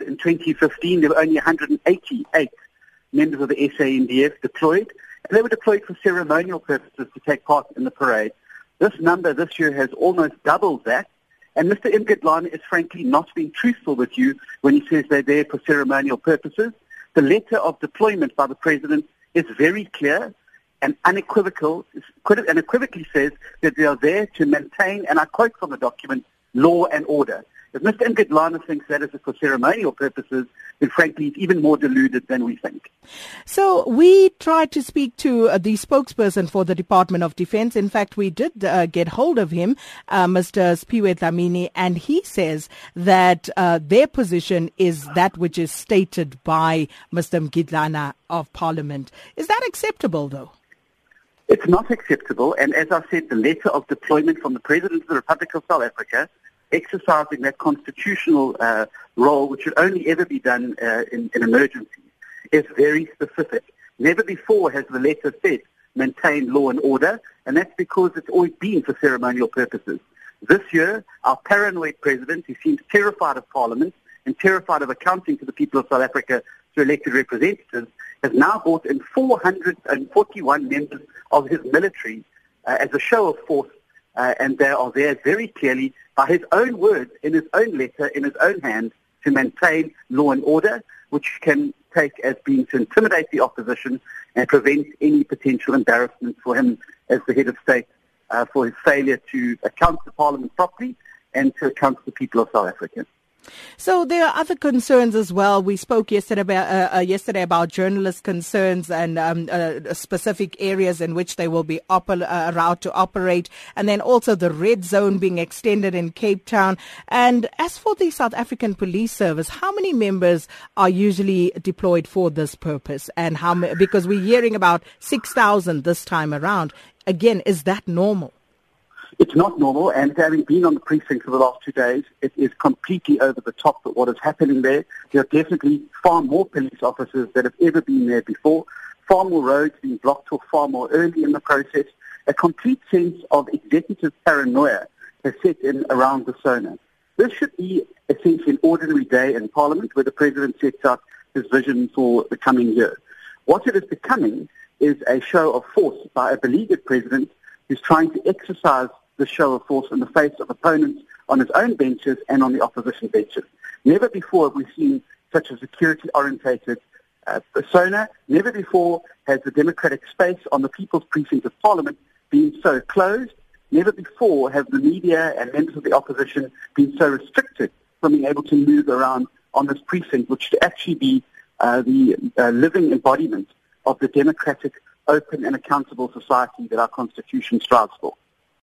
in 2015, there were only 188 members of the SANDF deployed, and they were deployed for ceremonial purposes to take part in the parade. This number this year has almost doubled that, and Mr. Mgidlana is frankly not being truthful with you when he says they're there for ceremonial purposes. The letter of deployment by the President is very clear and unequivocal, unequivocally says that they are there to maintain, and I quote from the document, law and order. If Mr. Mgidlana thinks that is for ceremonial purposes, then frankly he's even more deluded than we think. So we tried to speak to the spokesperson for the Department of Defense. In fact, we did get hold of him, Mr. Spiwet Amini, and he says that their position is that which is stated by Mr. Mgidlana of Parliament. Is that acceptable, though? It's not acceptable, and as I said, the letter of deployment from the President of the Republic of South Africa exercising that constitutional role, which should only ever be done in emergencies, is very specific. Never before has the letter said maintain law and order, and that's because it's always been for ceremonial purposes. This year, our paranoid President, who seems terrified of Parliament and terrified of accounting to the people of South Africa through elected representatives, has now brought in 441 members of his military as a show of force, and they are there very clearly by his own words, in his own letter, in his own hand, to maintain law and order, which can take as being to intimidate the opposition and prevent any potential embarrassment for him as the head of state for his failure to account to Parliament properly and to account to the people of South Africa. So there are other concerns as well. We spoke yesterday about journalist concerns and specific areas in which they will be allowed to operate, and then also the red zone being extended in Cape Town. And as for the South African Police Service, how many members are usually deployed for this purpose? And how many, because we're hearing about 6,000 this time around. Again, is that normal? It's not normal, and having been on the precinct for the last 2 days, it is completely over the top that what is happening there. There are definitely far more police officers than have ever been there before, far more roads being blocked off far more early in the process. A complete sense of executive paranoia has set in around the Sona. This should be essentially an ordinary day in Parliament where the President sets out his vision for the coming year. What it is becoming is a show of force by a beleaguered President who's trying to exercise the show of force in the face of opponents on his own benches and on the opposition benches. Never before have we seen such a security-orientated persona. Never before has the democratic space on the People's Precinct of Parliament been so closed. Never before have the media and members of the opposition been so restricted from being able to move around on this precinct, which should actually be the living embodiment of the democratic, open and accountable society that our Constitution strives for.